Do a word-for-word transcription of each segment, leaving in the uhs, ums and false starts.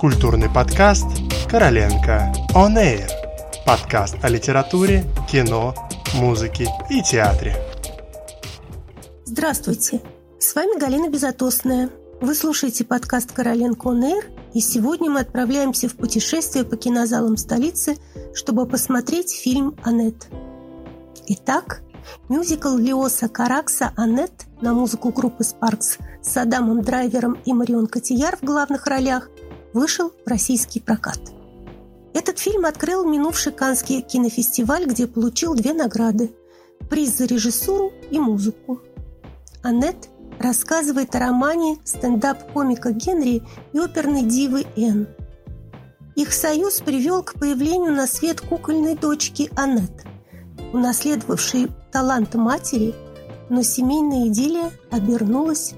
Культурный подкаст «Короленко. Онэйр». Подкаст о литературе, кино, музыке и театре. Здравствуйте, с вами Галина Безотосная. Вы слушаете подкаст «Короленко. Онэйр», и сегодня мы отправляемся в путешествие по кинозалам столицы, чтобы посмотреть фильм «Аннетт». Итак, мюзикл Леоса Каракса «Аннетт» на музыку группы «Sparks» с Адамом Драйвером и Марион Катияр в главных ролях вышел в российский прокат. Этот фильм открыл минувший Каннский кинофестиваль, где получил две награды – приз за режиссуру и музыку. «Аннетт» рассказывает о романе стендап-комика Генри и оперной дивы Энн. Их союз привел к появлению на свет кукольной дочки Аннетт, унаследовавшей талант матери, но семейная идиллия обернулась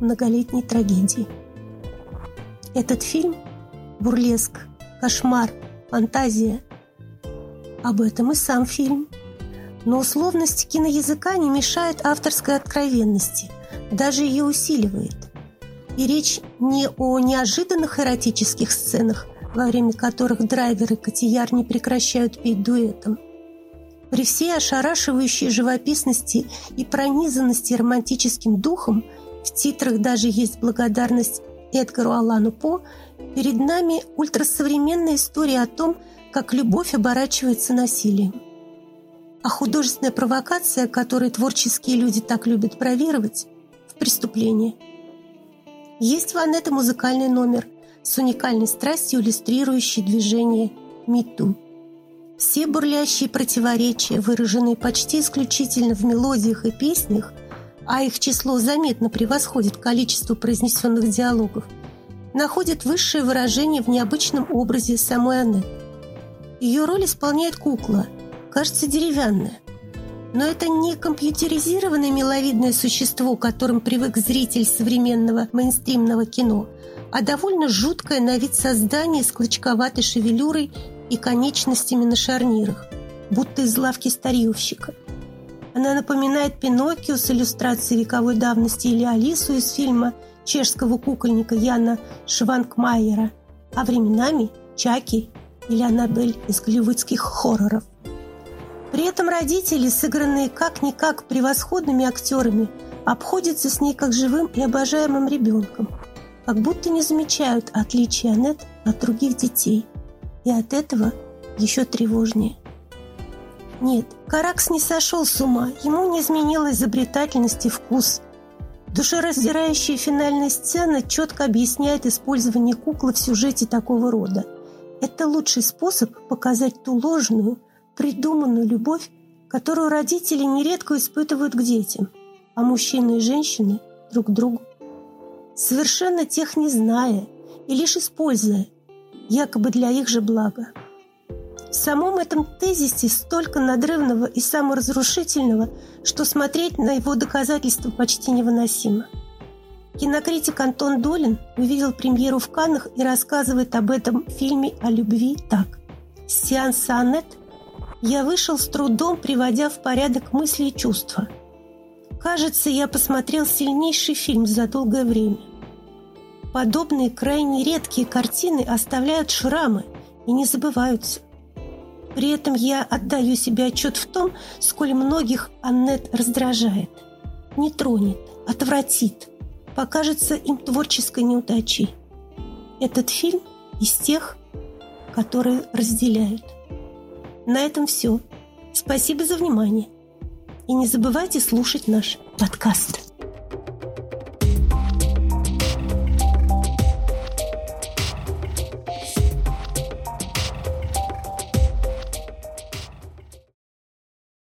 многолетней трагедией. Этот фильм – бурлеск, кошмар, фантазия. Об этом и сам фильм. Но условность киноязыка не мешает авторской откровенности, даже ее усиливает. И речь не о неожиданных эротических сценах, во время которых Драйвер и Катияр не прекращают петь дуэтом. При всей ошарашивающей живописности и пронизанности романтическим духом, в титрах даже есть благодарность Эдгару Аллану По, перед нами ультрасовременная история о том, как любовь оборачивается насилием. А художественная провокация, которой творческие люди так любят бравировать, в преступлении. Есть в «Аннетт» музыкальный номер с уникальной страстью, иллюстрирующий движение «Миту». Все бурлящие противоречия, выраженные почти исключительно в мелодиях и песнях, а их число заметно превосходит количество произнесенных диалогов, находит высшее выражение в необычном образе самой Аннетт. Ее роль исполняет кукла, кажется, деревянная. Но это не компьютеризированное миловидное существо, которым привык зритель современного мейнстримного кино, а довольно жуткое на вид создание с клочковатой шевелюрой и конечностями на шарнирах, будто из лавки старьевщика. Она напоминает Пиноккио с иллюстрацией вековой давности или Алису из фильма чешского кукольника Яна Шванкмайера, а временами Чаки или Аннабель из голливудских хорроров. При этом родители, сыгранные как-никак превосходными актерами, обходятся с ней как живым и обожаемым ребенком, как будто не замечают отличия Аннетт от других детей, и от этого еще тревожнее. Нет, Каракс не сошел с ума, ему не изменила изобретательность и вкус. Душераздирающая финальная сцена четко объясняет использование куклы в сюжете такого рода. Это лучший способ показать ту ложную, придуманную любовь, которую родители нередко испытывают к детям, а мужчины и женщины друг к другу, совершенно тех не зная и лишь используя, якобы для их же блага. В самом этом тезисе столько надрывного и саморазрушительного, что смотреть на его доказательства почти невыносимо. Кинокритик Антон Долин увидел премьеру в Каннах и рассказывает об этом фильме о любви так. С сеанса «Аннетт» я вышел с трудом, приводя в порядок мысли и чувства. Кажется, я посмотрел сильнейший фильм за долгое время. Подобные крайне редкие картины оставляют шрамы и не забываются. При этом я отдаю себе отчет в том, сколь многих Аннетт раздражает, не тронет, отвратит, покажется им творческой неудачей. Этот фильм из тех, которые разделяют. На этом все. Спасибо за внимание. И не забывайте слушать наш подкаст.